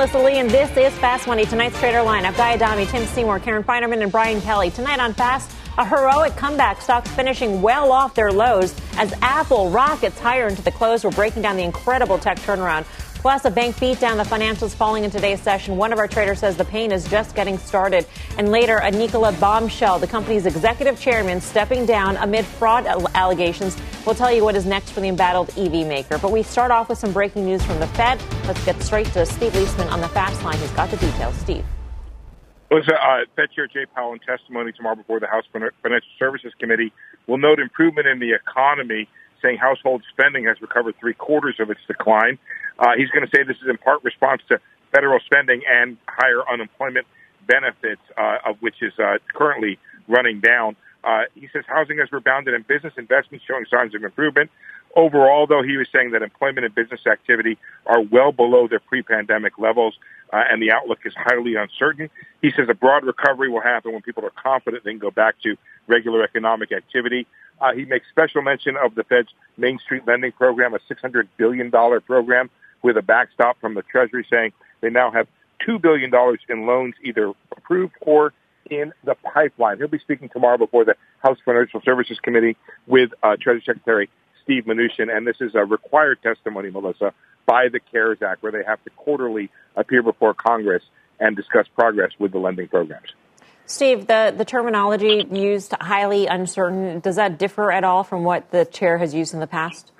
I'm Melissa Lee, and this is Fast Money. Tonight's trader lineup: Guy Adami, Tim Seymour, Karen Feinerman, and Brian Kelly. Tonight on Fast, a heroic comeback, stocks finishing well off their lows as Apple rockets higher into the close. We're breaking down the incredible tech turnaround. Plus, a bank beat down, the financials falling in today's session. One of our traders says the pain is just getting started. And later, a Nikola bombshell, the company's executive chairman stepping down amid fraud allegations. We'll tell you what is next for the embattled EV maker. But we start off with some breaking news from the Fed. Let's get straight to Steve Leisman on the Fast Line. He's got the details. Steve. Listen, Fed Chair Jay Powell in testimony tomorrow before the House Financial Services Committee will note improvement in the economy, saying household spending has recovered three-quarters of its decline. He's going to say this is in part response to federal spending and higher unemployment benefits, of which is currently running down. He says housing has rebounded and business investment showing signs of improvement. Overall, though, he was saying that employment and business activity are well below their pre-pandemic levels, and the outlook is highly uncertain. He says a broad recovery will happen when people are confident they can go back to regular economic activity. He makes special mention of the Fed's Main Street lending program, a $600 billion program with a backstop from the Treasury, saying they now have $2 billion in loans either approved or in the pipeline. He'll be speaking tomorrow before the House Financial Services Committee with Treasury Secretary Steve Mnuchin, and this is a required testimony, Melissa, by the CARES Act, where they have to quarterly appear before Congress and discuss progress with the lending programs. Steve, the terminology used, highly uncertain, does that differ at all from what the chair has used in the past?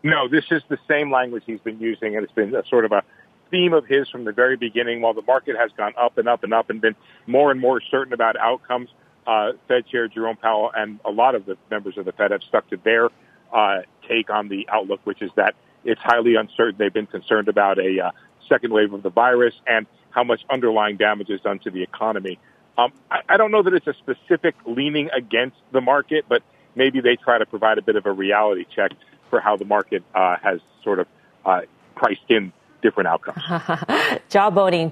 No, this is the same language he's been using, and it's been a sort of a theme of his from the very beginning. While the market has gone up and up and up and been more and more certain about outcomes, Fed Chair Jerome Powell and a lot of the members of the Fed have stuck to their take on the outlook, which is that it's highly uncertain. They've been concerned about a second wave of the virus and how much underlying damage is done to the economy. I don't know that it's a specific leaning against the market, but maybe they try to provide a bit of a reality check for how the market has sort of priced in different outcomes. Jawboning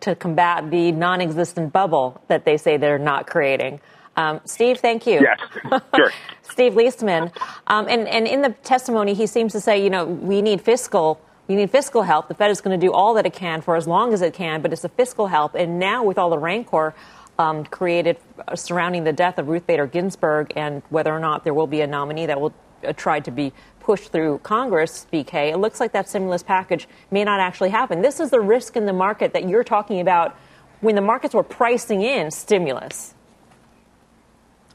to combat the non-existent bubble that they say they're not creating. Steve, thank you. Yes, sure. Steve Leisman. And in the testimony, he seems to say, we need fiscal help. The Fed is going to do all that it can for as long as it can, but it's the fiscal help. And now with all the rancor created surrounding the death of Ruth Bader Ginsburg and whether or not there will be a nominee that will tried to be pushed through Congress, BK, it looks like that stimulus package may not actually happen. This is the risk in the market that you're talking about when the markets were pricing in stimulus.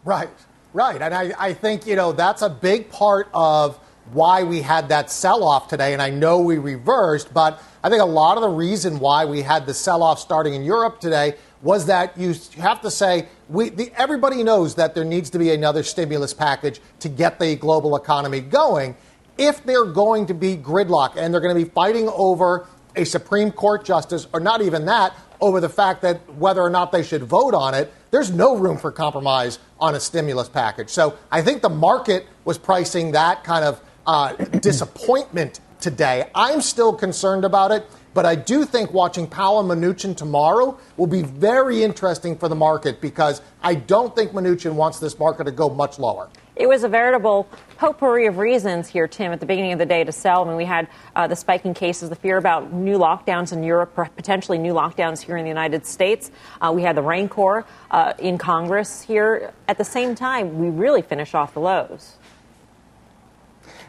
Right. And I think, that's a big part of why we had that sell-off today. And I know we reversed, but I think a lot of the reason why we had the sell-off starting in Europe today was that you have to say everybody knows that there needs to be another stimulus package to get the global economy going if they're going to be gridlock and they're going to be fighting over a Supreme Court justice, or not even that, over the fact that whether or not they should vote on it. There's no room for compromise on a stimulus package. So I think the market was pricing that kind of disappointment today. I'm still concerned about it. But I do think watching Powell and Mnuchin tomorrow will be very interesting for the market, because I don't think Mnuchin wants this market to go much lower. It was a veritable potpourri of reasons here, Tim, at the beginning of the day to sell. I mean, we had the spiking cases, the fear about new lockdowns in Europe, potentially new lockdowns here in the United States. We had the rancor in Congress here. At the same time, we really finished off the lows.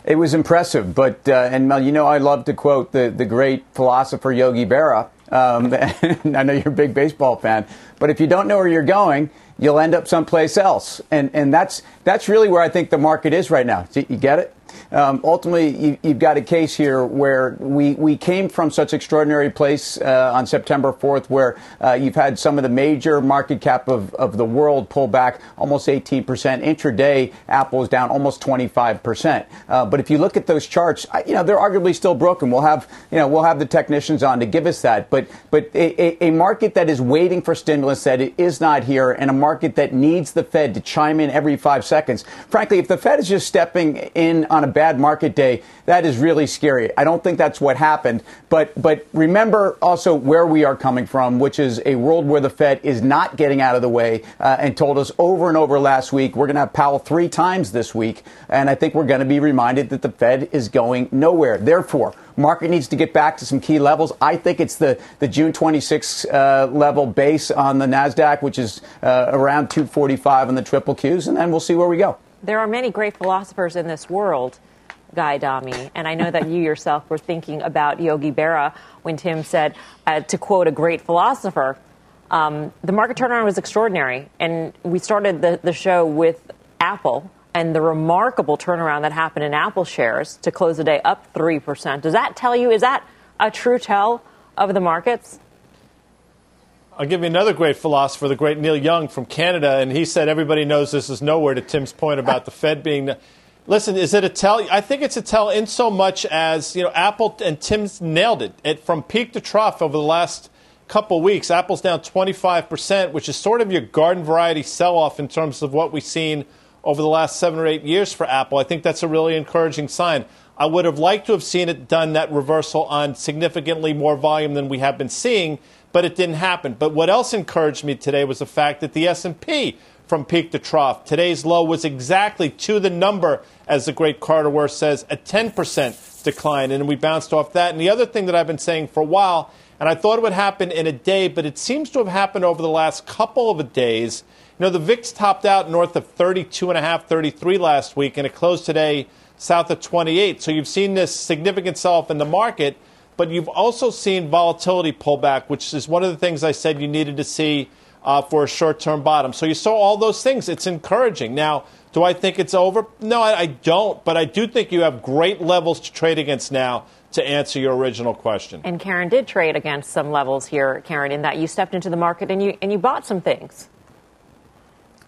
It was impressive, but and Mel, I love to quote the great philosopher Yogi Berra. And I know you're a big baseball fan, but if you don't know where you're going, you'll end up someplace else, and that's really where I think the market is right now. You get it? ultimately, you've got a case here where we came from such extraordinary place on September 4th, where you've had some of the major market cap of the world pull back almost 18%. Intraday, Apple is down almost 25%. But if you look at those charts, they're arguably still broken. We'll have the technicians on to give us that. But a market that is waiting for stimulus that it is not here, and a market that needs the Fed to chime in every 5 seconds. Frankly, if the Fed is just stepping in on a bad market day, that is really scary. I don't think that's what happened. But remember also where we are coming from, which is a world where the Fed is not getting out of the way and told us over and over last week, we're going to have Powell 3 times this week. And I think we're going to be reminded that the Fed is going nowhere. Therefore, market needs to get back to some key levels. I think it's the June 26 level base on the Nasdaq, which is around 245 on the triple Qs. And then we'll see where we go. There are many great philosophers in this world, Guy Adami, and I know that you yourself were thinking about Yogi Berra when Tim said, to quote a great philosopher, the market turnaround was extraordinary. And we started the show with Apple and the remarkable turnaround that happened in Apple shares to close the day up 3%. Does that tell you, is that a true tell of the markets? I'll give you another great philosopher, the great Neil Young from Canada, and he said everybody knows this is nowhere, to Tim's point about the Fed being... Listen, is it a tell? I think it's a tell in so much as, Apple, and Tim's nailed it from peak to trough over the last couple weeks. Apple's down 25%, which is sort of your garden variety sell-off in terms of what we've seen over the last 7 or 8 years for Apple. I think that's a really encouraging sign. I would have liked to have seen it done, that reversal, on significantly more volume than we have been seeing, but it didn't happen. But what else encouraged me today was the fact that the S&P, from peak to trough, today's low was exactly to the number, as the great Carter Worth says, a 10% decline. And we bounced off that. And the other thing that I've been saying for a while, and I thought it would happen in a day, but it seems to have happened over the last couple of days. The VIX topped out north of 32.5, 33 last week, and it closed today south of 28. So you've seen this significant sell-off in the market, but you've also seen volatility pullback, which is one of the things I said you needed to see for a short-term bottom. So you saw all those things. It's encouraging. Now, do I think it's over? No, I don't. But I do think you have great levels to trade against now, to answer your original question. And Karen did trade against some levels here, Karen, in that you stepped into the market and you bought some things.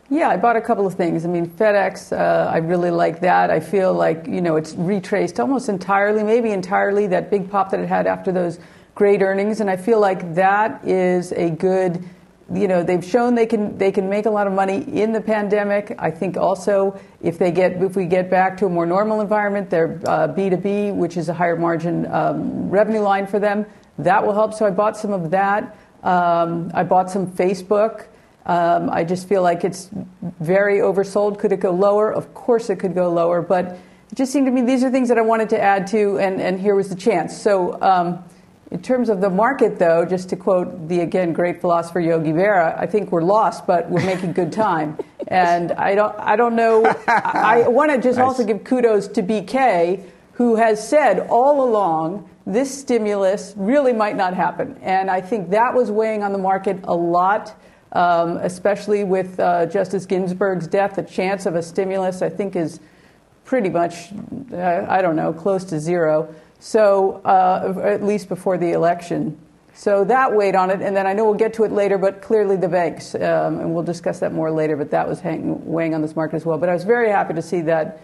Yeah, I bought a couple of things. I mean, FedEx, I really like that. I feel like, it's retraced almost entirely, maybe entirely, that big pop that it had after those great earnings. And I feel like that is a good... they've shown they can make a lot of money in the pandemic. I think also if we get back to a more normal environment, their B2B, which is a higher margin revenue line for them, that will help. So I bought some of that. I bought some Facebook. I just feel like it's very oversold. Could it go lower? Of course it could go lower, but it just seemed to me these are things that I wanted to add to, and here was the chance. So in terms of the market, though, just to quote the, again, great philosopher Yogi Berra, I think we're lost, but we're making good time. And I don't know. I want to just also give kudos to BK, who has said all along this stimulus really might not happen. And I think that was weighing on the market a lot, especially with Justice Ginsburg's death. The chance of a stimulus, I think, is pretty much, close to zero. So at least before the election. So that weighed on it. And then I know we'll get to it later, but clearly the banks, and we'll discuss that more later, but that was weighing on this market as well. But I was very happy to see that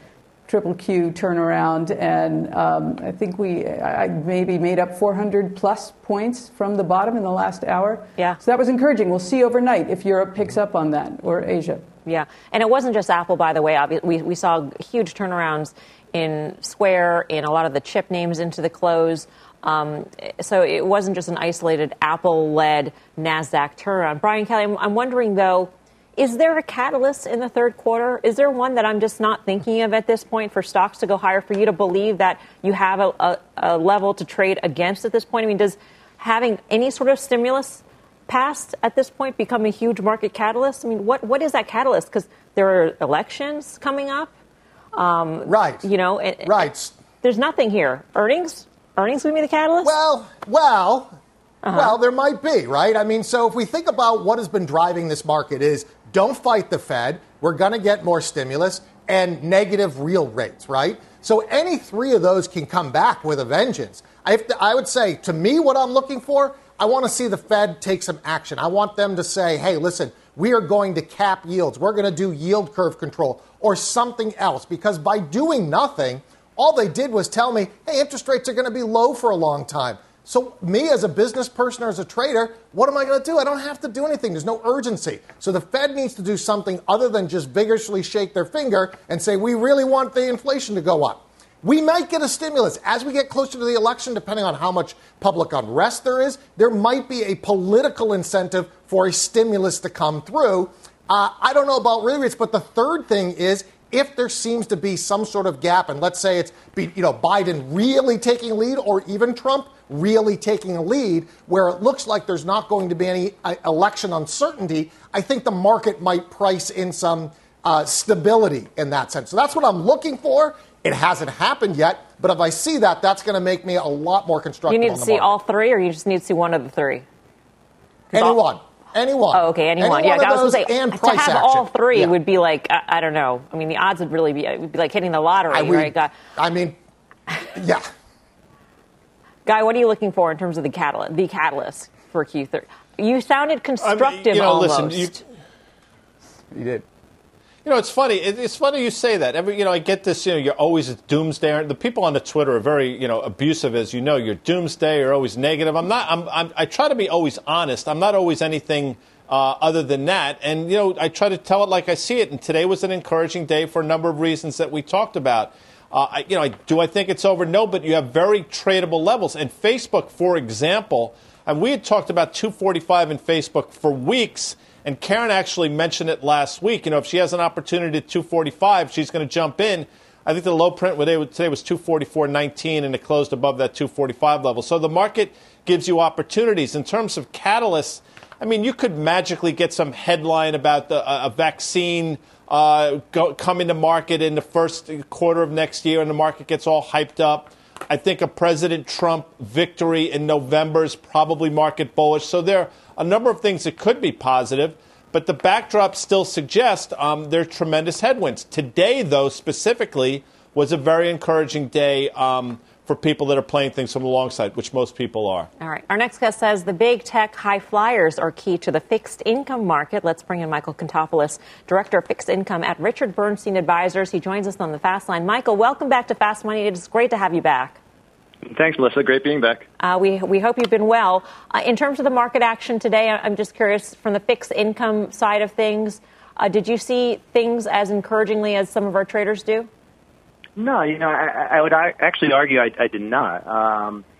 triple Q turnaround. And I think I maybe made up 400 plus points from the bottom in the last hour. Yeah. So that was encouraging. We'll see overnight if Europe picks up on that, or Asia. Yeah. And it wasn't just Apple, by the way. We saw huge turnarounds in Square, in a lot of the chip names into the close. So it wasn't just an isolated Apple-led Nasdaq turnaround. Brian Kelly, I'm wondering, though, is there a catalyst in the third quarter? Is there one that I'm just not thinking of at this point for stocks to go higher, for you to believe that you have a level to trade against at this point? I mean, does having any sort of stimulus passed at this point become a huge market catalyst? I mean, what is that catalyst? Because there are elections coming up. Right. Right. There's nothing here. Earnings would be the catalyst? Well, there might be, right? I mean, so if we think about what has been driving this market is don't fight the Fed. We're going to get more stimulus and negative real rates, right? So any three of those can come back with a vengeance. I would say, to me, what I'm looking for, I want to see the Fed take some action. I want them to say, hey, listen, we are going to cap yields. We're going to do yield curve control or something else. Because by doing nothing, all they did was tell me, hey, interest rates are going to be low for a long time. So me as a business person or as a trader, what am I going to do? I don't have to do anything. There's no urgency. So the Fed needs to do something other than just vigorously shake their finger and say, we really want the inflation to go up. We might get a stimulus. As we get closer to the election, depending on how much public unrest there is, there might be a political incentive for a stimulus to come through. I don't know about real rates, but the third thing is, if there seems to be some sort of gap, and let's say it's Biden really taking a lead or even Trump really taking a lead where it looks like there's not going to be any election uncertainty, I think the market might price in some stability in that sense. So that's what I'm looking for. It hasn't happened yet, but if I see that, that's going to make me a lot more constructive. You need to see all three, or you just need to see one of the three? Anyone. Oh, okay, anyone. Yeah, I was going to say, and price to have action. All three would be like, I don't know. I mean, the odds would really be, it would be like hitting the lottery, right, Guy? I mean, yeah. Guy, what are you looking for in terms of the catalyst for Q3? You sounded constructive almost. Listen, you did. It's funny. It's funny you say that. I get this, you're always a doomsdayer. The people on the Twitter are very, abusive, as you know. You're doomsday. You're always negative. I try to be always honest. I'm not always anything other than that. And, I try to tell it like I see it. And today was an encouraging day for a number of reasons that we talked about. I think it's over? No, but you have very tradable levels. And Facebook, for example, and we had talked about 245 in Facebook for weeks. And Karen actually mentioned it last week. If she has an opportunity at 245, she's going to jump in. I think the low print today was 244.19, and it closed above that 245 level. So the market gives you opportunities. In terms of catalysts, you could magically get some headline about a vaccine coming to market in the first quarter of next year, and the market gets all hyped up. I think a President Trump victory in November is probably market bullish. So there are a number of things that could be positive, but the backdrop still suggests there are tremendous headwinds. Today, though, specifically, was a very encouraging day for people that are playing things from the long side, which most people are. All right. Our next guest says the big tech high flyers are key to the fixed income market. Let's bring in Michael Kantopoulos, Director of Fixed Income at Richard Bernstein Advisors. He joins us on the Fast Line. Michael, welcome back to Fast Money. It is great to have you back. Thanks, Melissa. Great being back. We hope you've been well. In terms of the market action today, I'm just curious, from the fixed income side of things, did you see things as encouragingly as some of our traders do? No, I would actually argue I did not.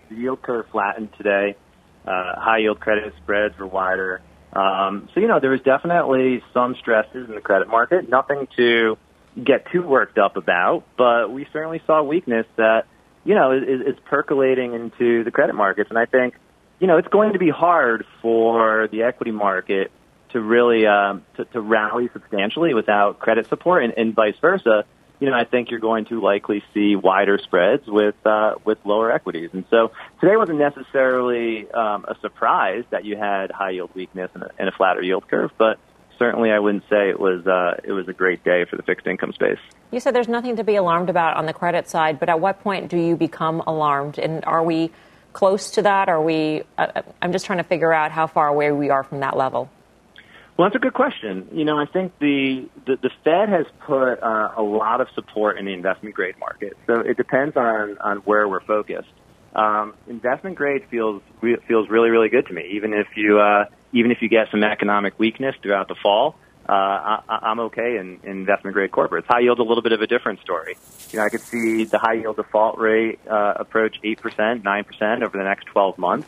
The yield curve flattened today. High yield credit spreads were wider. So there was definitely some stresses in the credit market. Nothing to get too worked up about, but we certainly saw weakness that, is percolating into the credit markets. And I think, it's going to be hard for the equity market to really to rally substantially without credit support and vice versa. I think you're going to likely see wider spreads with lower equities. And so today wasn't necessarily a surprise that you had high yield weakness and a flatter yield curve, but certainly I wouldn't say it was a great day for the fixed income space. You said there's nothing to be alarmed about on the credit side, but at what point do you become alarmed? And are we close to that? I'm just trying to figure out how far away we are from that level. Well, that's a good question. I think the Fed has put a lot of support in the investment grade market. So it depends on where we're focused. Investment grade feels really, really good to me. Even if you get some economic weakness throughout the fall, I'm okay in investment grade corporates. High yield's a little bit of a different story. I could see the high yield default rate approach 8%, 9% over the next 12 months.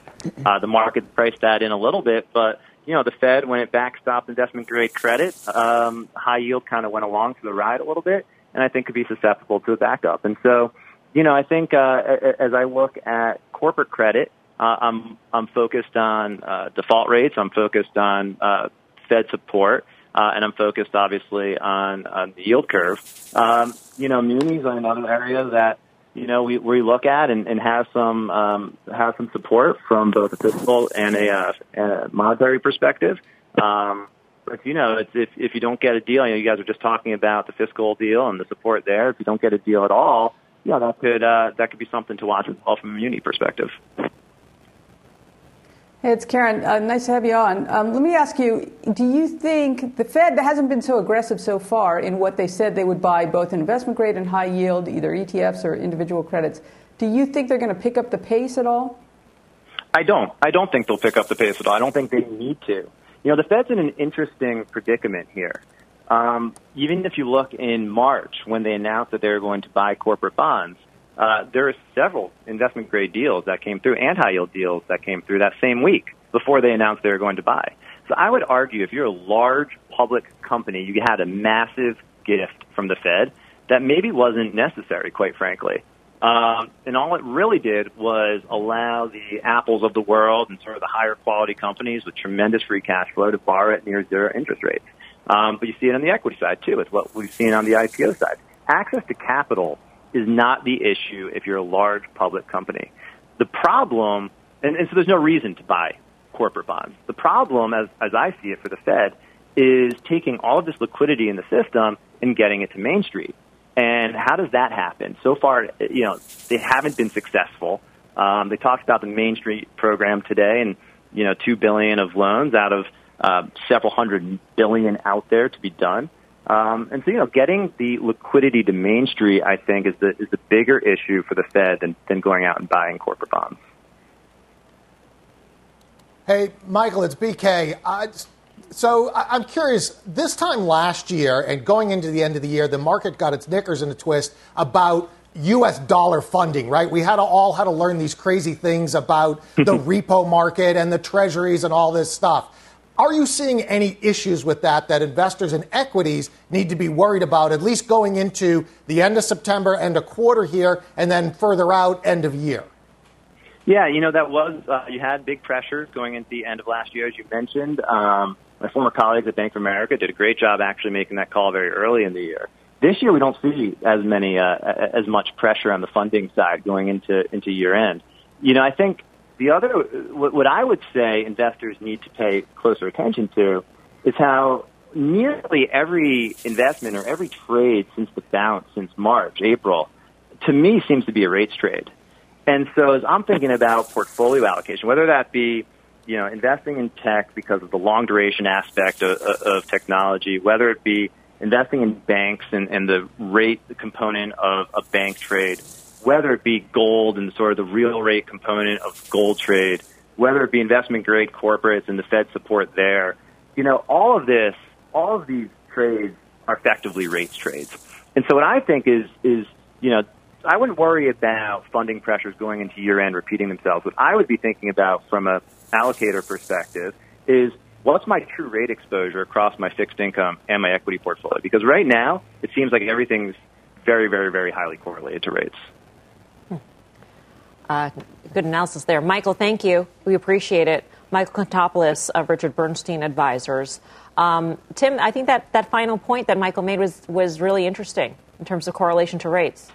The market priced that in a little bit, but the Fed, when it backstopped investment grade credit, high yield kind of went along for the ride a little bit, and I think could be susceptible to a backup. And so, I think as I look at corporate credit, I'm focused on default rates. I'm focused on Fed support, and I'm focused obviously on the yield curve. Munis are another area that we look at and have some support from both a fiscal and a monetary perspective. But it's, if you don't get a deal, you guys were just talking about the fiscal deal and the support there. If you don't get a deal at all, yeah, that could be something to watch as well from a muni perspective. Hey, it's Karen. Nice to have you on. Let me ask you, do you think the Fed hasn't been so aggressive so far in what they said they would buy, both in investment grade and high yield, either ETFs or individual credits? Do you think they're going to pick up the pace at all? I don't think they'll pick up the pace at all. I don't think they need to. You know, the Fed's in an interesting predicament here. Even if you look in March when they announced that they were going to buy corporate bonds, there are several investment-grade deals that came through and high-yield deals that came through that same week before they announced they were going to buy. So I would argue if you're a large public company, you had a massive gift from the Fed that maybe wasn't necessary, quite frankly. And all it really did was allow the Apples of the world and sort of the higher-quality companies with tremendous free cash flow to borrow at near zero interest rates. But you see it on the equity side, too. It's what we've seen on the IPO side. Access to capital is not the issue if you're a large public company. The problem, and so there's no reason to buy corporate bonds. The problem, as I see it for the Fed, is taking all of this liquidity in the system and getting it to Main Street. And how does that happen? So far, you know, they haven't been successful. They talked about the Main Street program today and, you know, $2 billion of loans out of several hundred billion out there to be done. And so, you know, getting the liquidity to Main Street, I think, is the bigger issue for the Fed than going out and buying corporate bonds. Hey, Michael, it's BK. So I'm curious, this time last year and going into the end of the year, the market got its knickers in a twist about U.S. dollar funding, right? We all had to learn these crazy things about the repo market and the treasuries and all this stuff. Are you seeing any issues with that investors in equities need to be worried about, at least going into the end of September, end of quarter here, and then further out, end of year? Yeah, you know, that was, you had big pressures going into the end of last year, as you mentioned. My former colleagues at Bank of America did a great job actually making that call very early in the year. This year, we don't see as much pressure on the funding side going into year end. You know, I think the other, what I would say investors need to pay closer attention to is how nearly every investment or every trade since the bounce, since March, April, to me seems to be a rates trade. And so as I'm thinking about portfolio allocation, whether that be, you know, investing in tech because of the long duration aspect of technology, whether it be investing in banks and the rate component of a bank trade, whether it be gold and sort of the real rate component of gold trade, whether it be investment-grade corporates and the Fed support there, you know, all of these trades are effectively rates trades. And so what I think is, you know, I wouldn't worry about funding pressures going into year-end repeating themselves. What I would be thinking about from an allocator perspective is what's my true rate exposure across my fixed income and my equity portfolio? Because right now it seems like everything's very, very, very highly correlated to rates. Good analysis there. Michael, thank you. We appreciate it. Michael Kantopoulos of Richard Bernstein Advisors. Tim, I think that final point that Michael made was really interesting in terms of correlation to rates.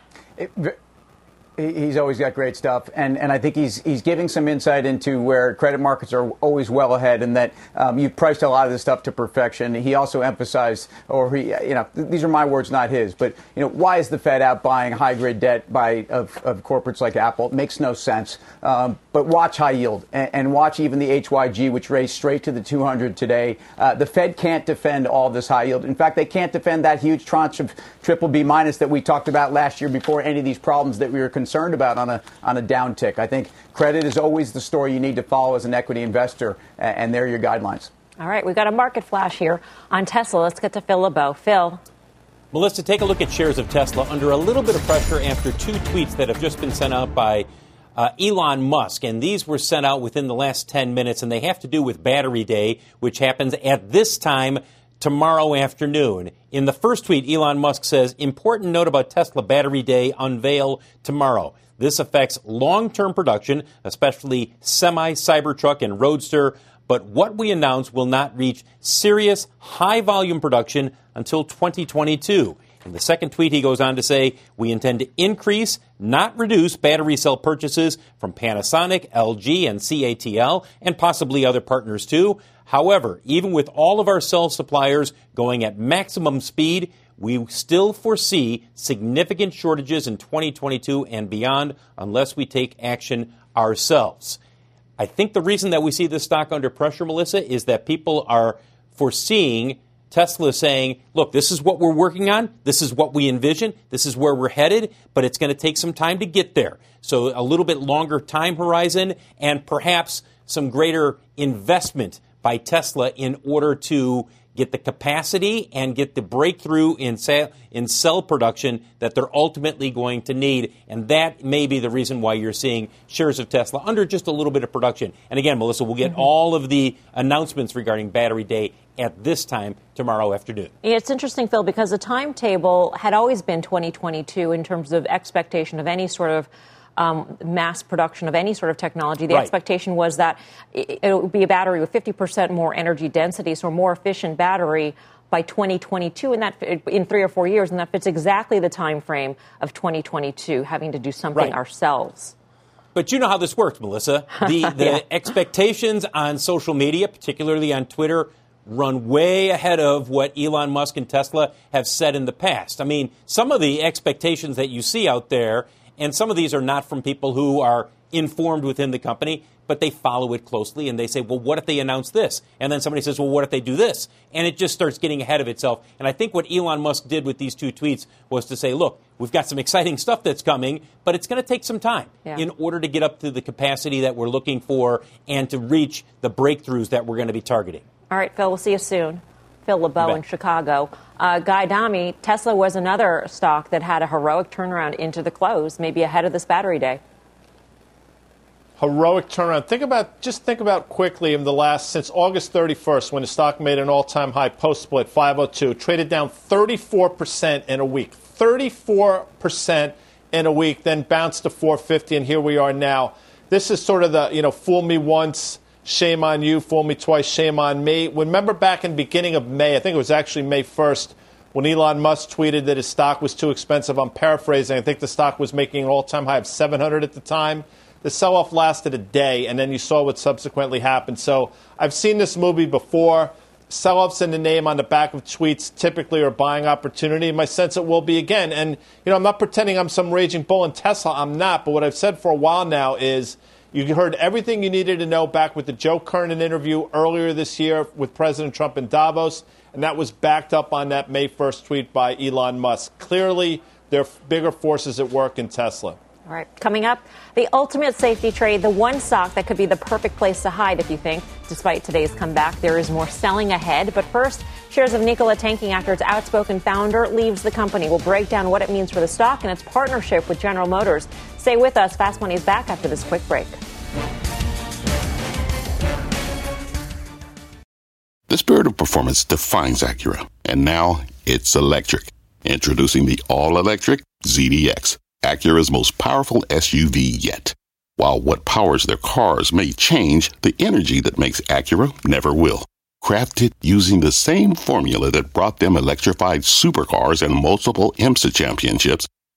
He's always got great stuff, and I think he's giving some insight into where credit markets are always well ahead, and that you've priced a lot of this stuff to perfection. He also emphasized, these are my words, not his, but you know, why is the Fed out buying high grade debt of corporates like Apple? It makes no sense. But watch high yield and watch even the HYG, which raised straight to the 200 today. The Fed can't defend all this high yield. In fact, they can't defend that huge tranche of BBB- that we talked about last year before any of these problems that we were concerned about on a downtick. I think credit is always the story you need to follow as an equity investor, and there are your guidelines. All right, we've got a market flash here on Tesla. Let's get to Phil LeBeau. Phil. Melissa, take a look at shares of Tesla under a little bit of pressure after two tweets that have just been sent out by Elon Musk, and these were sent out within the last 10 minutes, and they have to do with Battery Day, which happens at this time tomorrow afternoon. In the first tweet, Elon Musk says, important note about Tesla Battery Day unveil tomorrow. This affects long-term production, especially semi-Cybertruck and Roadster, but what we announce will not reach serious high-volume production until 2022. In the second tweet, he goes on to say, we intend to increase, not reduce, battery cell purchases from Panasonic, LG, and CATL, and possibly other partners too. However, even with all of our cell suppliers going at maximum speed, we still foresee significant shortages in 2022 and beyond unless we take action ourselves. I think the reason that we see this stock under pressure, Melissa, is that people are foreseeing Tesla saying, look, this is what we're working on. This is what we envision. This is where we're headed, but it's going to take some time to get there. So a little bit longer time horizon and perhaps some greater investment by Tesla in order to get the capacity and get the breakthrough in cell production that they're ultimately going to need. And that may be the reason why you're seeing shares of Tesla under just a little bit of production. And again, Melissa, we'll get all of the announcements regarding Battery Day at this time tomorrow afternoon. It's interesting, Phil, because the timetable had always been 2022 in terms of expectation of any sort of mass production of any sort of technology. The expectation was that it would be a battery with 50% more energy density, so a more efficient battery by 2022, and that in 3 or 4 years, and that fits exactly the time frame of 2022, having to do something ourselves. But you know how this works, Melissa. The expectations on social media, particularly on Twitter, run way ahead of what Elon Musk and Tesla have said in the past. I mean, some of the expectations that you see out there, and some of these are not from people who are informed within the company, but they follow it closely and they say, well, what if they announce this? And then somebody says, well, what if they do this? And it just starts getting ahead of itself. And I think what Elon Musk did with these two tweets was to say, look, we've got some exciting stuff that's coming, but it's going to take some time in order to get up to the capacity that we're looking for and to reach the breakthroughs that we're going to be targeting. All right, Phil, we'll see you soon. Phil LeBeau in Chicago. Guy Adami, Tesla was another stock that had a heroic turnaround into the close, maybe ahead of this Battery Day. Heroic turnaround. Think about quickly in the last, since August 31st, when the stock made an all-time high post-split, 502, traded down 34% in a week. 34% in a week, then bounced to 450, and here we are now. This is sort of the, fool me once, shame on you, fool me twice, shame on me. Remember back in the beginning of May, I think it was actually May 1st, when Elon Musk tweeted that his stock was too expensive. I'm paraphrasing. I think the stock was making an all-time high of 700 at the time. The sell-off lasted a day, and then you saw what subsequently happened. So I've seen this movie before. Sell-offs in the name on the back of tweets typically are buying opportunity. My sense it will be again. And, I'm not pretending I'm some raging bull in Tesla. I'm not. But what I've said for a while now is, you heard everything you needed to know back with the Joe Kernan interview earlier this year with President Trump in Davos, and that was backed up on that May 1st tweet by Elon Musk. Clearly, there are bigger forces at work in Tesla. All right. Coming up, the ultimate safety trade, the one stock that could be the perfect place to hide, if you think, despite today's comeback. There is more selling ahead. But first, shares of Nikola tanking after its outspoken founder leaves the company. We'll break down what it means for the stock and its partnership with General Motors. Stay with us. Fast Money is back after this quick break. The spirit of performance defines Acura. And now it's electric. Introducing the all-electric ZDX, Acura's most powerful SUV yet. While what powers their cars may change, the energy that makes Acura never will. Crafted using the same formula that brought them electrified supercars and multiple IMSA championships,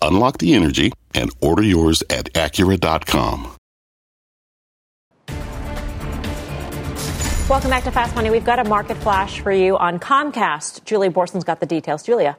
Unlock the energy and order yours at Acura.com. Welcome back to Fast Money. We've got a market flash for you on Comcast. Julia Borson's got the details. Julia.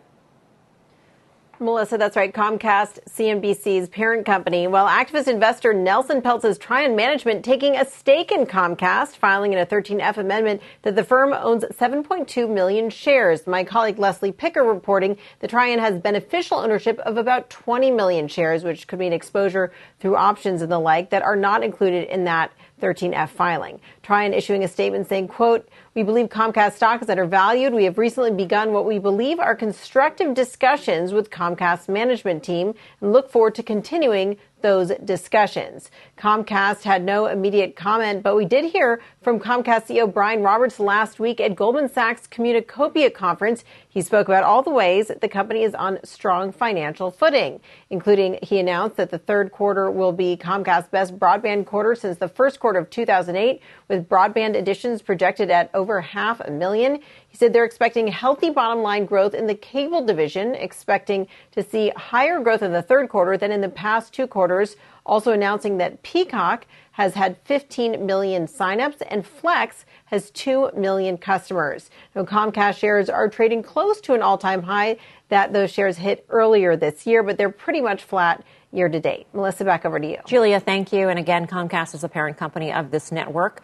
Melissa, that's right. Comcast, CNBC's parent company. Well, activist investor Nelson Peltz's Trian management taking a stake in Comcast, filing in a 13F amendment that the firm owns 7.2 million shares. My colleague Leslie Picker reporting that Trian has beneficial ownership of about 20 million shares, which could mean exposure through options and the like that are not included in that 13F filing. Trian issuing a statement saying, quote, "We believe Comcast stock is undervalued. We have recently begun what we believe are constructive discussions with Comcast's management team and look forward to continuing those discussions. Comcast had no immediate comment, but we did hear from Comcast CEO Brian Roberts last week at Goldman Sachs' Communacopia conference. He spoke about all the ways the company is on strong financial footing, including he announced that the third quarter will be Comcast's best broadband quarter since the first quarter of 2008, with broadband additions projected at over 500,000. He said they're expecting healthy bottom line growth in the cable division, expecting to see higher growth in the third quarter than in the past two quarters, also announcing that Peacock has had 15 million signups and Flex has 2 million customers. Now, Comcast shares are trading close to an all-time high that those shares hit earlier this year, but they're pretty much flat year to date. Melissa, back over to you. Julia, thank you. And again, Comcast is the parent company of this network.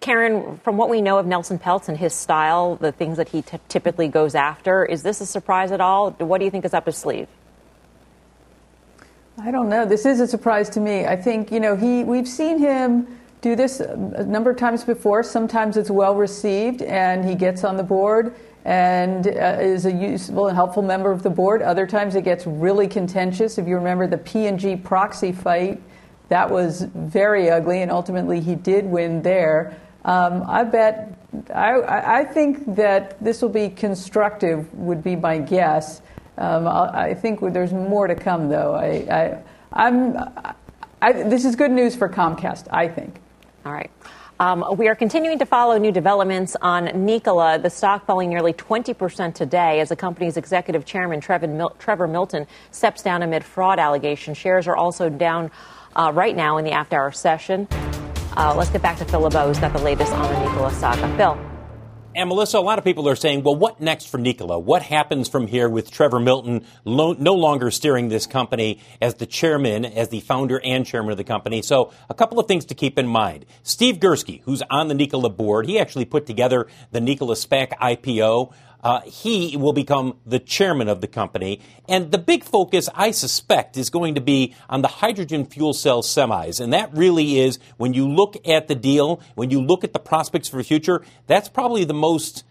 Karen, from what we know of Nelson Peltz and his style, the things that he typically goes after, is this a surprise at all? What do you think is up his sleeve? I don't know. This is a surprise to me. I think, you know, we've seen him do this a number of times before. Sometimes it's well received and he gets on the board and is a useful and helpful member of the board. Other times it gets really contentious. If you remember the P&G proxy fight, that was very ugly, and ultimately he did win there. I think that this will be constructive, would be my guess. I think there's more to come, though. This is good news for Comcast, I think. All right. We are continuing to follow new developments on Nikola, the stock falling nearly 20% today as the company's executive chairman, Trevor Milton, steps down amid fraud allegations. Shares are also down right now in the after-hour session. Let's get back to Phil LeBeau, who's got the latest on the Nikola saga. Phil. And Melissa, a lot of people are saying, well, what next for Nikola? What happens from here with Trevor Milton no longer steering this company as the chairman, as the founder and chairman of the company? So a couple of things to keep in mind. Steve Gursky, who's on the Nikola board, he actually put together the Nikola SPAC IPO. He will become the chairman of the company. And the big focus, I suspect, is going to be on the hydrogen fuel cell semis. And that really is, when you look at the deal, when you look at the prospects for the future, that's probably the most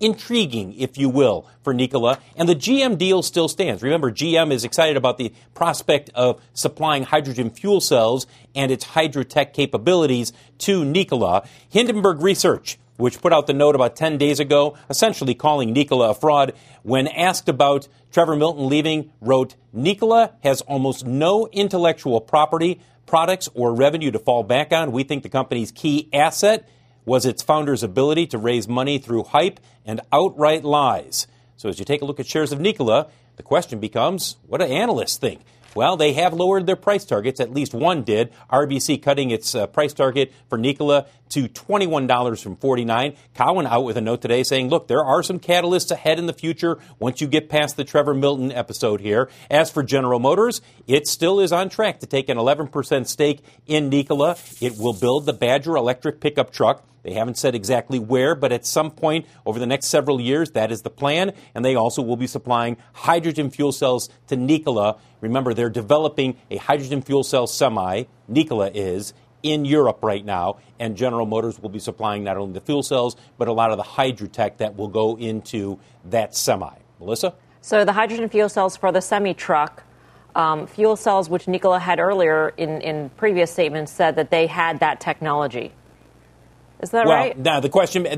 intriguing, if you will, for Nikola. And the GM deal still stands. Remember, GM is excited about the prospect of supplying hydrogen fuel cells and its HydroTech capabilities to Nikola. Hindenburg Research, which put out the note about 10 days ago, essentially calling Nikola a fraud, when asked about Trevor Milton leaving, wrote, "Nikola has almost no intellectual property, products, or revenue to fall back on. We think the company's key asset was its founder's ability to raise money through hype and outright lies." So as you take a look at shares of Nikola, the question becomes, what do analysts think? Well, they have lowered their price targets. At least one did. RBC cutting its price target for Nikola to $21 from $49. Cowen out with a note today saying, look, there are some catalysts ahead in the future once you get past the Trevor Milton episode here. As for General Motors, it still is on track to take an 11% stake in Nikola. It will build the Badger electric pickup truck. They haven't said exactly where, but at some point over the next several years, that is the plan. And they also will be supplying hydrogen fuel cells to Nikola. Remember, they're developing a hydrogen fuel cell semi, Nikola is, in Europe right now. And General Motors will be supplying not only the fuel cells, but a lot of the hydrotech that will go into that semi. Melissa? So the hydrogen fuel cells for the semi-truck, fuel cells which Nikola had earlier in previous statements said that they had that technology. Is that right? Well, now the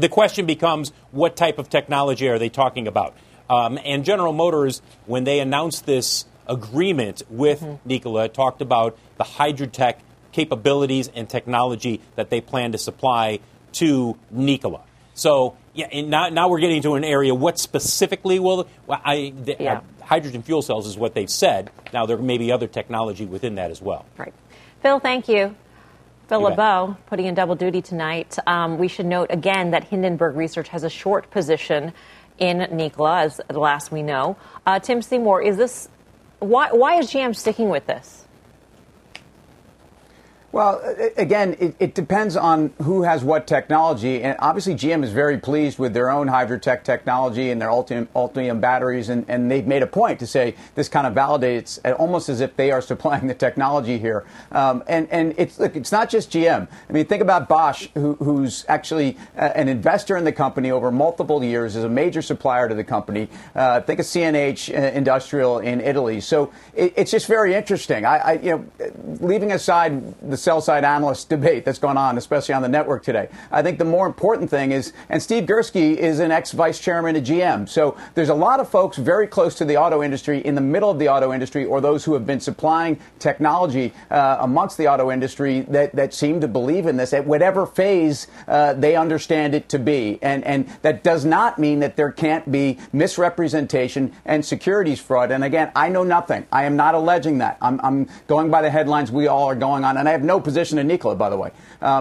question becomes, what type of technology are they talking about? And General Motors, when they announced this agreement with Nikola, talked about the HydroTech capabilities and technology that they plan to supply to Nikola. So yeah, and now we're getting to an area. What specifically will hydrogen fuel cells is what they've said. Now there may be other technology within that as well. All right, Phil. Thank you. Phil LeBeau putting in double duty tonight. We should note again that Hindenburg Research has a short position in Nikola, as the last we know. Tim Seymour, why is GM sticking with this? Well, again, it depends on who has what technology. And obviously, GM is very pleased with their own HydroTech technology and their Ultium batteries. And they've made a point to say this kind of validates almost as if they are supplying the technology here. And it's, look, it's not just GM. I mean, think about Bosch, who's actually an investor in the company over multiple years, is a major supplier to the company. Think of CNH Industrial in Italy. So it's just very interesting. Leaving aside the sell-side analyst debate that's going on, especially on the network today. I think the more important thing is, and Steve Gursky is an ex-vice chairman of GM, so there's a lot of folks very close to the auto industry, in the middle of the auto industry, or those who have been supplying technology amongst the auto industry that seem to believe in this at whatever phase they understand it to be. And that does not mean that there can't be misrepresentation and securities fraud. And again, I know nothing. I am not alleging that. I'm going by the headlines we all are going on, and I have no position in Nikola, by the way.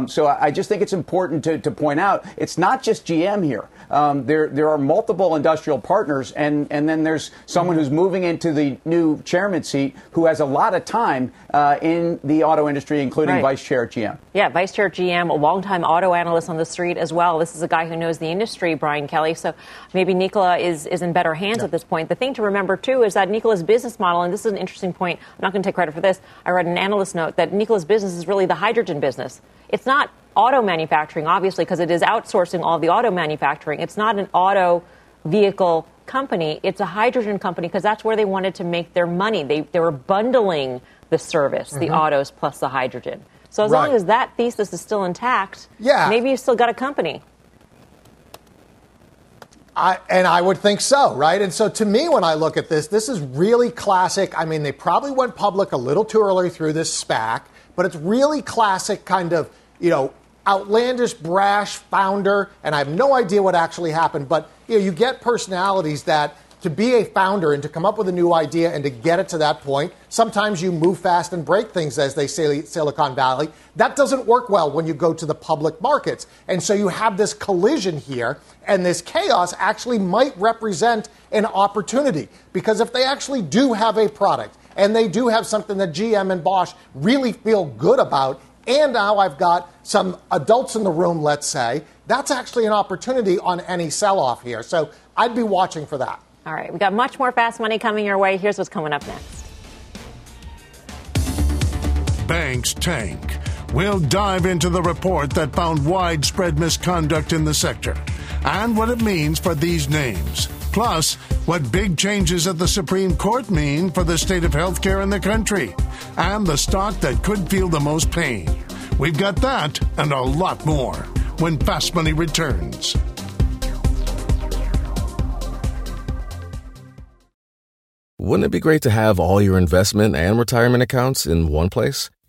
So I just think it's important to point out it's not just GM here. There are multiple industrial partners, and then there's someone who's moving into the new chairman seat who has a lot of time in the auto industry, including vice chair at GM. Yeah, vice chair at GM, a longtime auto analyst on the street as well. This is a guy who knows the industry, Brian Kelly. So maybe Nikola is in better hands at this point. The thing to remember, too, is that Nikola's business model, and this is an interesting point. I'm not going to take credit for this. I read an analyst note that Nikola's business is really the hydrogen business. It's not auto manufacturing, obviously, because it is outsourcing all the auto manufacturing. It's not an auto vehicle company. It's a hydrogen company because that's where they wanted to make their money. They were bundling the service, the autos plus the hydrogen. So as long as that thesis is still intact, maybe you've still got a company. I would think so, right? And so to me, when I look at this is really classic. I mean, they probably went public a little too early through this SPAC, but it's really classic kind of, outlandish, brash founder. And I have no idea what actually happened. But, you get personalities that to be a founder and to come up with a new idea and to get it to that point, sometimes you move fast and break things, as they say, Silicon Valley. That doesn't work well when you go to the public markets. And so you have this collision here, and this chaos actually might represent an opportunity. Because if they actually do have a product, and they do have something that GM and Bosch really feel good about, and now I've got some adults in the room, let's say, that's actually an opportunity on any sell-off here. So I'd be watching for that. All right, we got much more Fast Money coming your way. Here's what's coming up next. Banks tank. We'll dive into the report that found widespread misconduct in the sector and what it means for these names. Plus, what big changes at the Supreme Court mean for the state of healthcare in the country and the stock that could feel the most pain. We've got that and a lot more when Fast Money returns. Wouldn't it be great to have all your investment and retirement accounts in one place?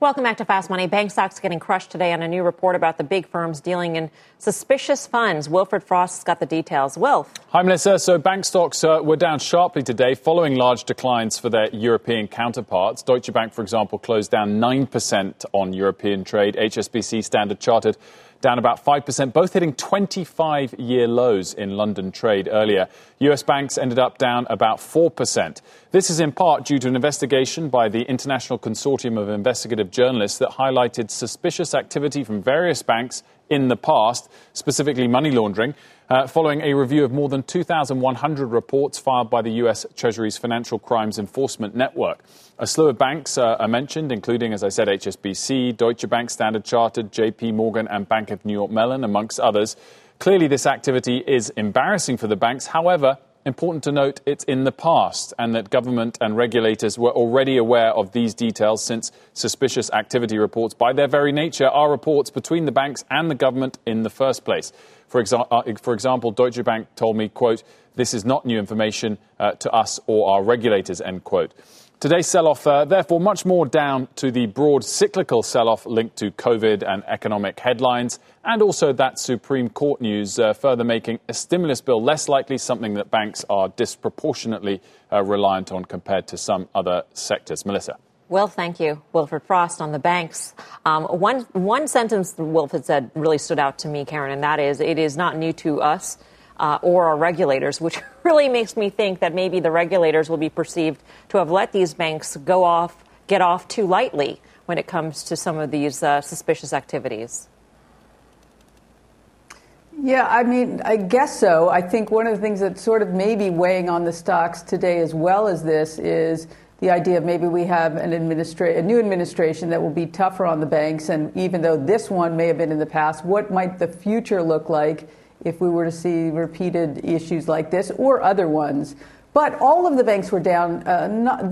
Welcome back to Fast Money. Bank stocks getting crushed today on a new report about the big firms dealing in suspicious funds. Wilfred Frost's got the details. Wilf. Hi, Melissa. So bank stocks were down sharply today following large declines for their European counterparts. Deutsche Bank, for example, closed down 9% on European trade. HSBC, Standard Chartered, down about 5%, both hitting 25-year lows in London trade earlier. U.S. banks ended up down about 4%. This is in part due to an investigation by the International Consortium of Investigative Journalists that highlighted suspicious activity from various banks in the past, specifically money laundering. following a review of more than 2,100 reports filed by the U.S. Treasury's Financial Crimes Enforcement Network. A slew of banks are mentioned, including, as I said, HSBC, Deutsche Bank, Standard Chartered, JP Morgan and Bank of New York Mellon, amongst others. Clearly, this activity is embarrassing for the banks. However, important to note it's in the past and that government and regulators were already aware of these details, since suspicious activity reports, by their very nature, are reports between the banks and the government in the first place. For example, Deutsche Bank told me, quote, "This is not new information to us or our regulators," end quote. Today's sell-off, therefore, much more down to the broad cyclical sell-off linked to COVID and economic headlines, and also that Supreme Court news, further making a stimulus bill less likely, something that banks are disproportionately reliant on compared to some other sectors. Melissa. Well, thank you, Wilfred Frost, on the banks. One sentence Wilfred said really stood out to me, Karen, and that is, it is not new to us or our regulators, which really makes me think that maybe the regulators will be perceived to have let these banks get off too lightly when it comes to some of these suspicious activities. Yeah, I mean, I guess so. I think one of the things that's sort of maybe weighing on the stocks today as well as this is the idea of maybe we have a new administration that will be tougher on the banks. And even though this one may have been in the past, what might the future look like if we were to see repeated issues like this or other ones? But all of the banks were down,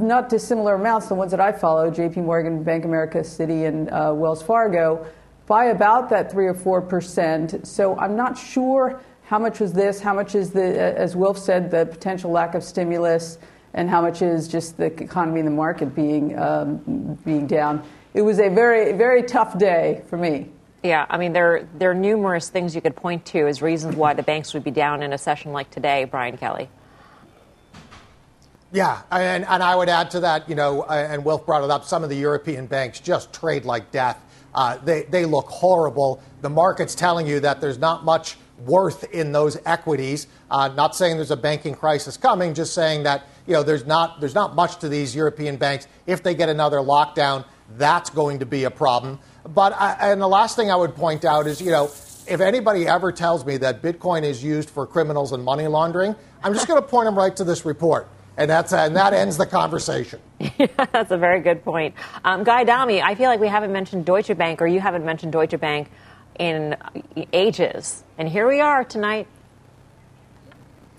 not dissimilar amounts, the ones that I follow, JP Morgan, Bank of America, Citi, and Wells Fargo, by about that 3 or 4%. So I'm not sure how much was this, how much is the, as Wilf said, the potential lack of stimulus, and how much is just the economy and the market being down. It was a very, very tough day for me. Yeah, I mean, there are numerous things you could point to as reasons why the banks would be down in a session like today, Brian Kelly. Yeah, and I would add to that, you know, and Wilf brought it up, some of the European banks just trade like death. They look horrible. The market's telling you that there's not much worth in those equities. Not saying there's a banking crisis coming, just saying that, you know, there's not much to these European banks. If they get another lockdown, that's going to be a problem. But and the last thing I would point out is, you know, if anybody ever tells me that Bitcoin is used for criminals and money laundering, I'm just going to point them right to this report. And that ends the conversation. Yeah, that's a very good point. Guy Adami, I feel like we haven't mentioned Deutsche Bank, or you haven't mentioned Deutsche Bank in ages. And here we are tonight.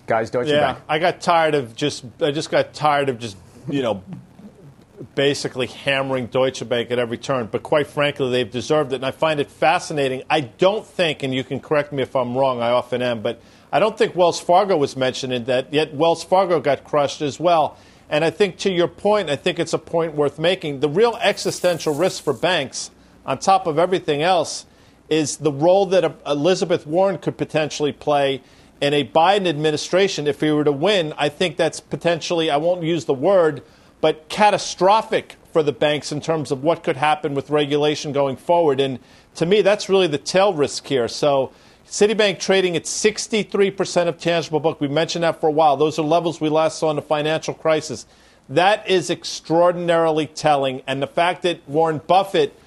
Guys, Deutsche Bank. I just got tired of you know, basically hammering Deutsche Bank at every turn. But quite frankly, they've deserved it. And I find it fascinating. I don't think, and you can correct me if I'm wrong, I often am, but I don't think Wells Fargo was mentioned in that, yet Wells Fargo got crushed as well. And I think to your point, I think it's a point worth making. The real existential risk for banks, on top of everything else, is the role that Elizabeth Warren could potentially play in a Biden administration if he were to win. I think that's potentially, I won't use the word, but catastrophic for the banks in terms of what could happen with regulation going forward. And to me, that's really the tail risk here. So Citibank trading at 63% of tangible book. We've mentioned that for a while. Those are levels we last saw in the financial crisis. That is extraordinarily telling. And the fact that Warren Buffett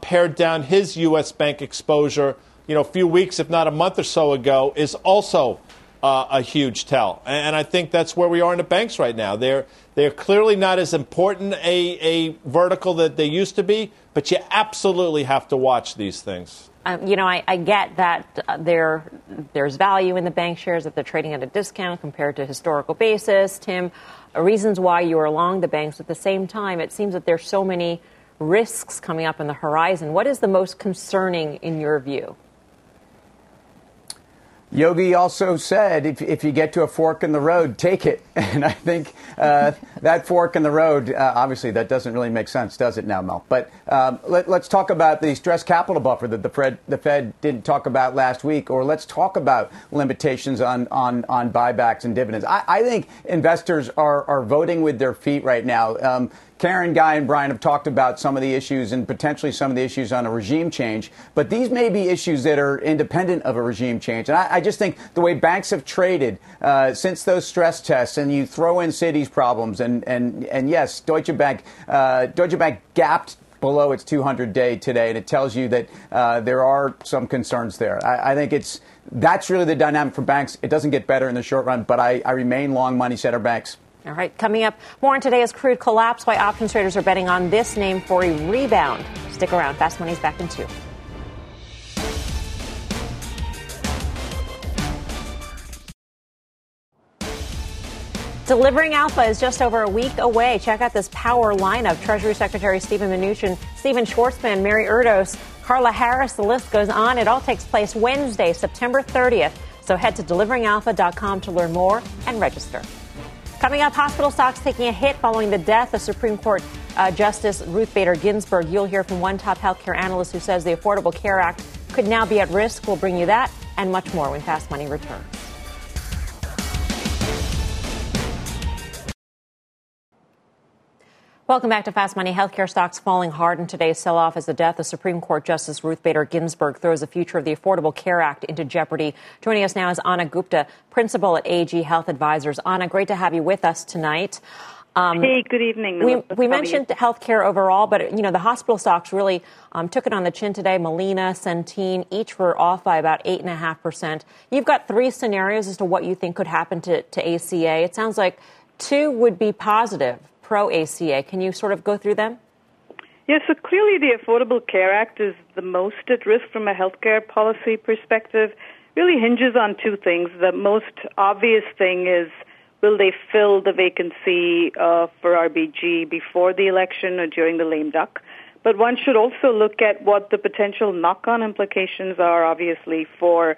pared down his U.S. bank exposure, you know, a few weeks, if not a month or so ago, is also a huge tell. And I think that's where we are in the banks right now. They're clearly not as important a vertical that they used to be, but you absolutely have to watch these things. You know, I get that there's value in the bank shares, that they're trading at a discount compared to historical basis. Tim, reasons why you are long the banks. At the same time, it seems that there's so many risks coming up on the horizon. What is the most concerning in your view? Yogi also said, if you get to a fork in the road, take it. And I think that fork in the road, obviously, that doesn't really make sense, does it now, Mel? But let's talk about the stress capital buffer that the Fed didn't talk about last week, or let's talk about limitations on buybacks and dividends. I think investors are voting with their feet right now. Karen, Guy, and Brian have talked about some of the issues and potentially some of the issues on a regime change, but these may be issues that are independent of a regime change. And I just think the way banks have traded since those stress tests, and you throw in Citi's problems, and yes, Deutsche Bank gapped below its 200-day today, and it tells you that there are some concerns there. I think that's really the dynamic for banks. It doesn't get better in the short run, but I remain long money center banks. All right, coming up, more on today as crude collapse, why options traders are betting on this name for a rebound. Stick around. Fast Money's back in 2. Delivering alpha is just over a week away. Check out this power lineup. Treasury Secretary Steven Mnuchin, Steven Schwarzman, Mary Erdos, Kamala Harris, the list goes on. It all takes place Wednesday, September 30th. So head to deliveringalpha.com to learn more and register. Coming up, hospital stocks taking a hit following the death of Supreme Court Justice Ruth Bader Ginsburg. You'll hear from one top healthcare analyst who says the Affordable Care Act could now be at risk. We'll bring you that and much more when Fast Money returns. Welcome back to Fast Money. Healthcare stocks falling hard in today's sell-off as the death of Supreme Court Justice Ruth Bader Ginsburg throws the future of the Affordable Care Act into jeopardy. Joining us now is Ana Gupta, principal at AG Health Advisors. Ana, great to have you with us tonight. Hey, good evening. We mentioned healthcare overall, but the hospital stocks really took it on the chin today. Molina, Centene, each were off by about 8.5%. You've got three scenarios as to what you think could happen to ACA. It sounds like two would be positive. Pro-ACA. Can you sort of go through them? Yes, so clearly the Affordable Care Act is the most at risk from a healthcare policy perspective. Really hinges on two things. The most obvious thing is, will they fill the vacancy for RBG before the election or during the lame duck? But one should also look at what the potential knock-on implications are, obviously, for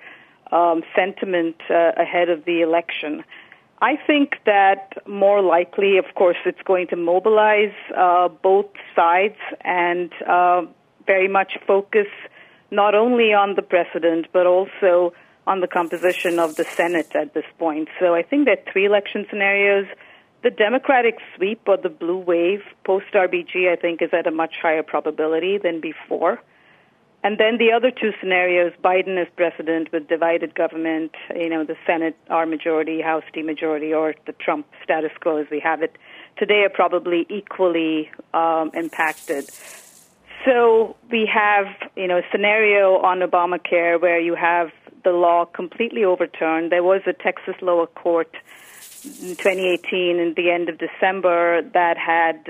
sentiment ahead of the election. I think that more likely, of course, it's going to mobilize both sides and very much focus not only on the precedent but also on the composition of the Senate at this point. So I think there are three election scenarios. The Democratic sweep or the blue wave post-RBG, I think, is at a much higher probability than before. And then the other two scenarios, Biden as president with divided government, the Senate, our majority, House, D-majority, or the Trump status quo as we have it today, are probably equally impacted. So we have, a scenario on Obamacare where you have the law completely overturned. There was a Texas lower court in 2018, in the end of December, that had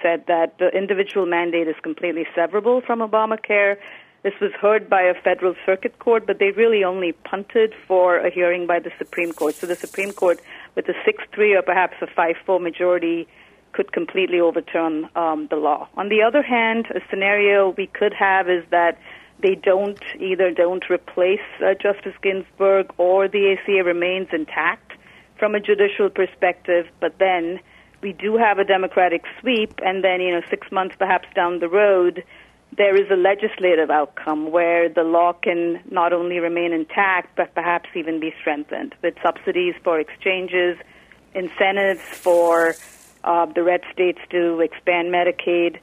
said that the individual mandate is completely severable from Obamacare. This was heard by a federal circuit court, but they really only punted for a hearing by the Supreme Court. So the Supreme Court, with a 6-3 or perhaps a 5-4 majority, could completely overturn the law. On the other hand, a scenario we could have is that they don't replace Justice Ginsburg, or the ACA remains intact from a judicial perspective, but then we do have a Democratic sweep, and then, 6 months perhaps down the road, there is a legislative outcome where the law can not only remain intact, but perhaps even be strengthened with subsidies for exchanges, incentives for the red states to expand Medicaid.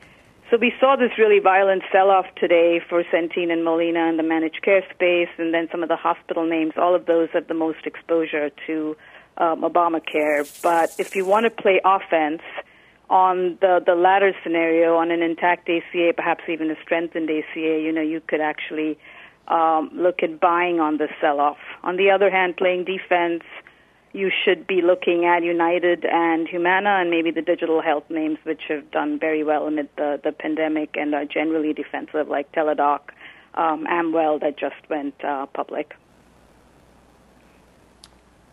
So we saw this really violent sell-off today for Centene and Molina in the managed care space, and then some of the hospital names, all of those have the most exposure to Obamacare. But if you want to play offense on the latter scenario, on an intact ACA, perhaps even a strengthened ACA, you could actually look at buying on the sell-off. On the other hand, playing defense, you should be looking at United and Humana and maybe the digital health names, which have done very well amid the pandemic and are generally defensive, like Teladoc, Amwell, that just went public.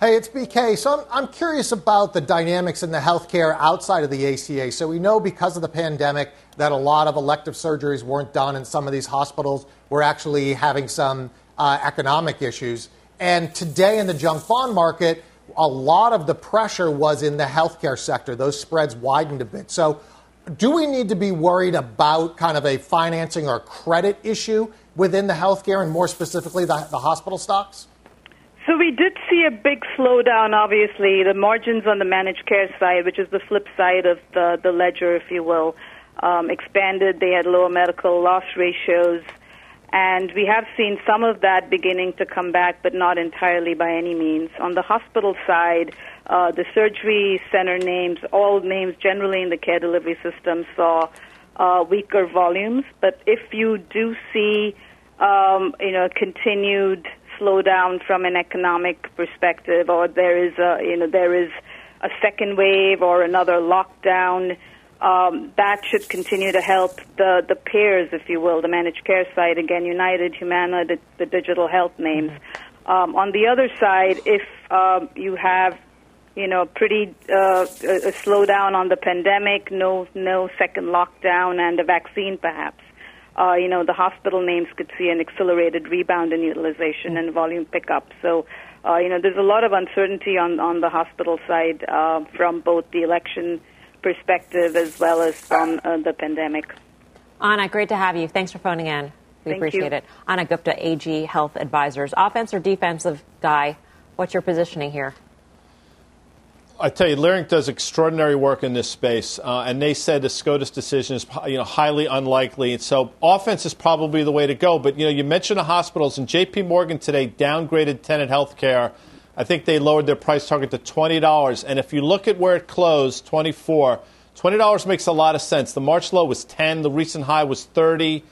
Hey, it's BK. So I'm curious about the dynamics in the healthcare outside of the ACA. So we know because of the pandemic that a lot of elective surgeries weren't done, and some of these hospitals were actually having some economic issues. And today in the junk bond market, a lot of the pressure was in the healthcare sector. Those spreads widened a bit. So do we need to be worried about kind of a financing or credit issue within the healthcare, and more specifically the hospital stocks? So we did see a big slowdown, obviously. The margins on the managed care side, which is the flip side of the ledger, if you will, expanded. They had lower medical loss ratios. And we have seen some of that beginning to come back, but not entirely by any means. On the hospital side, the surgery center names, all names generally in the care delivery system, saw weaker volumes. But if you do see, continued slowdown from an economic perspective, or there is a second wave or another lockdown, that should continue to help the peers, if you will, the managed care side. Again, United, Humana, the digital health names. Mm-hmm. On the other side, if you have, pretty a slowdown on the pandemic, no second lockdown, and a vaccine perhaps, the hospital names could see an accelerated rebound in utilization and volume pickup. So, there's a lot of uncertainty on the hospital side from both the election perspective as well as from the pandemic. Anna, great to have you. Thanks for phoning in. We appreciate it. Anna Gupta, AG Health Advisors. Offense or defensive, Guy? What's your positioning here? I tell you, Leerink does extraordinary work in this space, and they said the SCOTUS decision is, highly unlikely. And so offense is probably the way to go. But, you mentioned the hospitals, and J.P. Morgan today downgraded Tenet Healthcare. I think they lowered their price target to $20. And if you look at where it closed, $24, $20 makes a lot of sense. The March low was $10. The recent high was $30.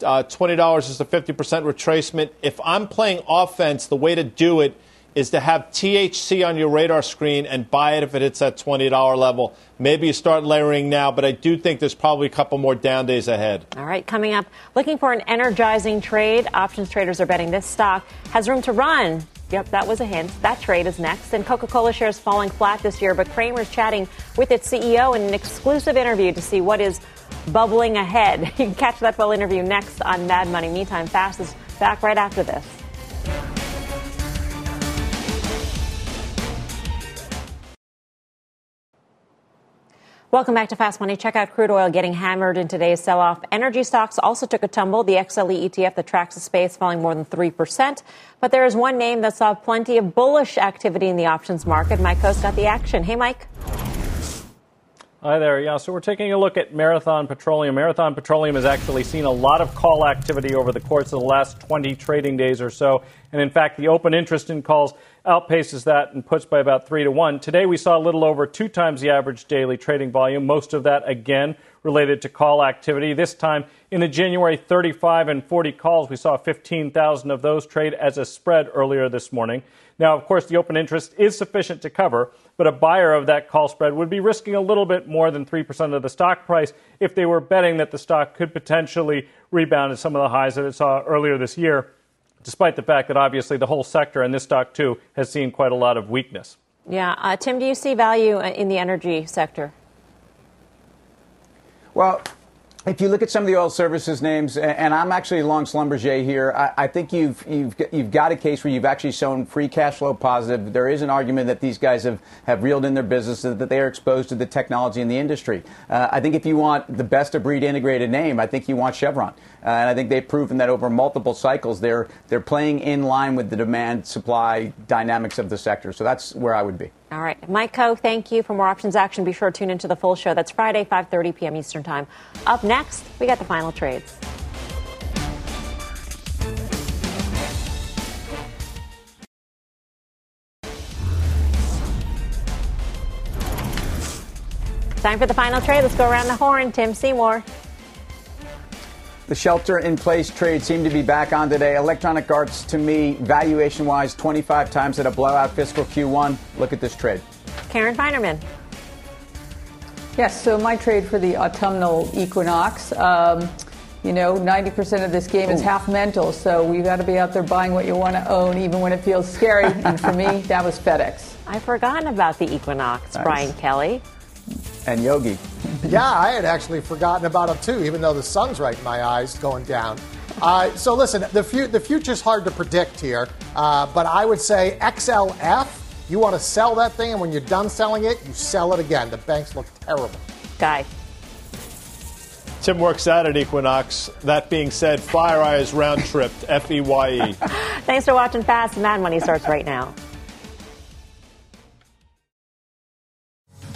$20 is a 50% retracement. If I'm playing offense, the way to do it is to have THC on your radar screen and buy it if it hits that $20 level. Maybe you start layering now, but I do think there's probably a couple more down days ahead. All right, coming up, looking for an energizing trade. Options traders are betting this stock has room to run. Yep, that was a hint. That trade is next. And Coca-Cola shares falling flat this year, but Kramer's chatting with its CEO in an exclusive interview to see what is bubbling ahead. You can catch that full interview next on Mad Money. Meantime, Fast is back right after this. Welcome back to Fast Money. Check out crude oil getting hammered in today's sell-off. Energy stocks also took a tumble. The XLE ETF that tracks the space falling more than 3%. But there is one name that saw plenty of bullish activity in the options market. Mike Coase got the action. Hey, Mike. Hi there. Yeah, so we're taking a look at Marathon Petroleum. Marathon Petroleum has actually seen a lot of call activity over the course of the last 20 trading days or so. And in fact, the open interest in calls outpaces that and puts by about 3-1. Today, we saw a little over 2 times the average daily trading volume, most of that, again, related to call activity. This time, in the January 35 and 40 calls, we saw 15,000 of those trade as a spread earlier this morning. Now, of course, the open interest is sufficient to cover, but a buyer of that call spread would be risking a little bit more than 3% of the stock price if they were betting that the stock could potentially rebound at some of the highs that it saw earlier this year, despite the fact that obviously the whole sector and this stock, too, has seen quite a lot of weakness. Yeah. Tim, do you see value in the energy sector? Well, if you look at some of the oil services names, and I'm actually long Schlumberger here, I think you've got a case where you've actually shown free cash flow positive. There is an argument that these guys have reeled in their business, that they are exposed to the technology in the industry. I think if you want the best of breed integrated name, I think you want Chevron. And I think they've proven that over multiple cycles, they're playing in line with the demand supply dynamics of the sector. So that's where I would be. All right. Mike Coe, thank you. For more options action, be sure to tune into the full show. That's Friday, 5:30 p.m. Eastern Time. Up next, we got the final trades. Time for the final trade. Let's go around the horn. Tim Seymour. The shelter-in-place trade seemed to be back on today. Electronic Arts, to me, valuation-wise, 25 times at a blowout fiscal Q1. Look at this trade. Karen Feinerman. Yes, so my trade for the autumnal equinox, 90% of this game is half mental, so we've got to be out there buying what you want to own, even when it feels scary. And for me, that was FedEx. I've forgotten about the equinox, nice. Brian Kelly. And Yogi. Yeah, I had actually forgotten about it, too, even though the sun's right in my eyes going down. So, listen, the future's hard to predict here, but I would say XLF, you want to sell that thing, and when you're done selling it, you sell it again. The banks look terrible. Guy. Tim works out at Equinox. That being said, FireEye is round-tripped, F-E-Y-E. Thanks for watching Fast. Mad Money starts right now.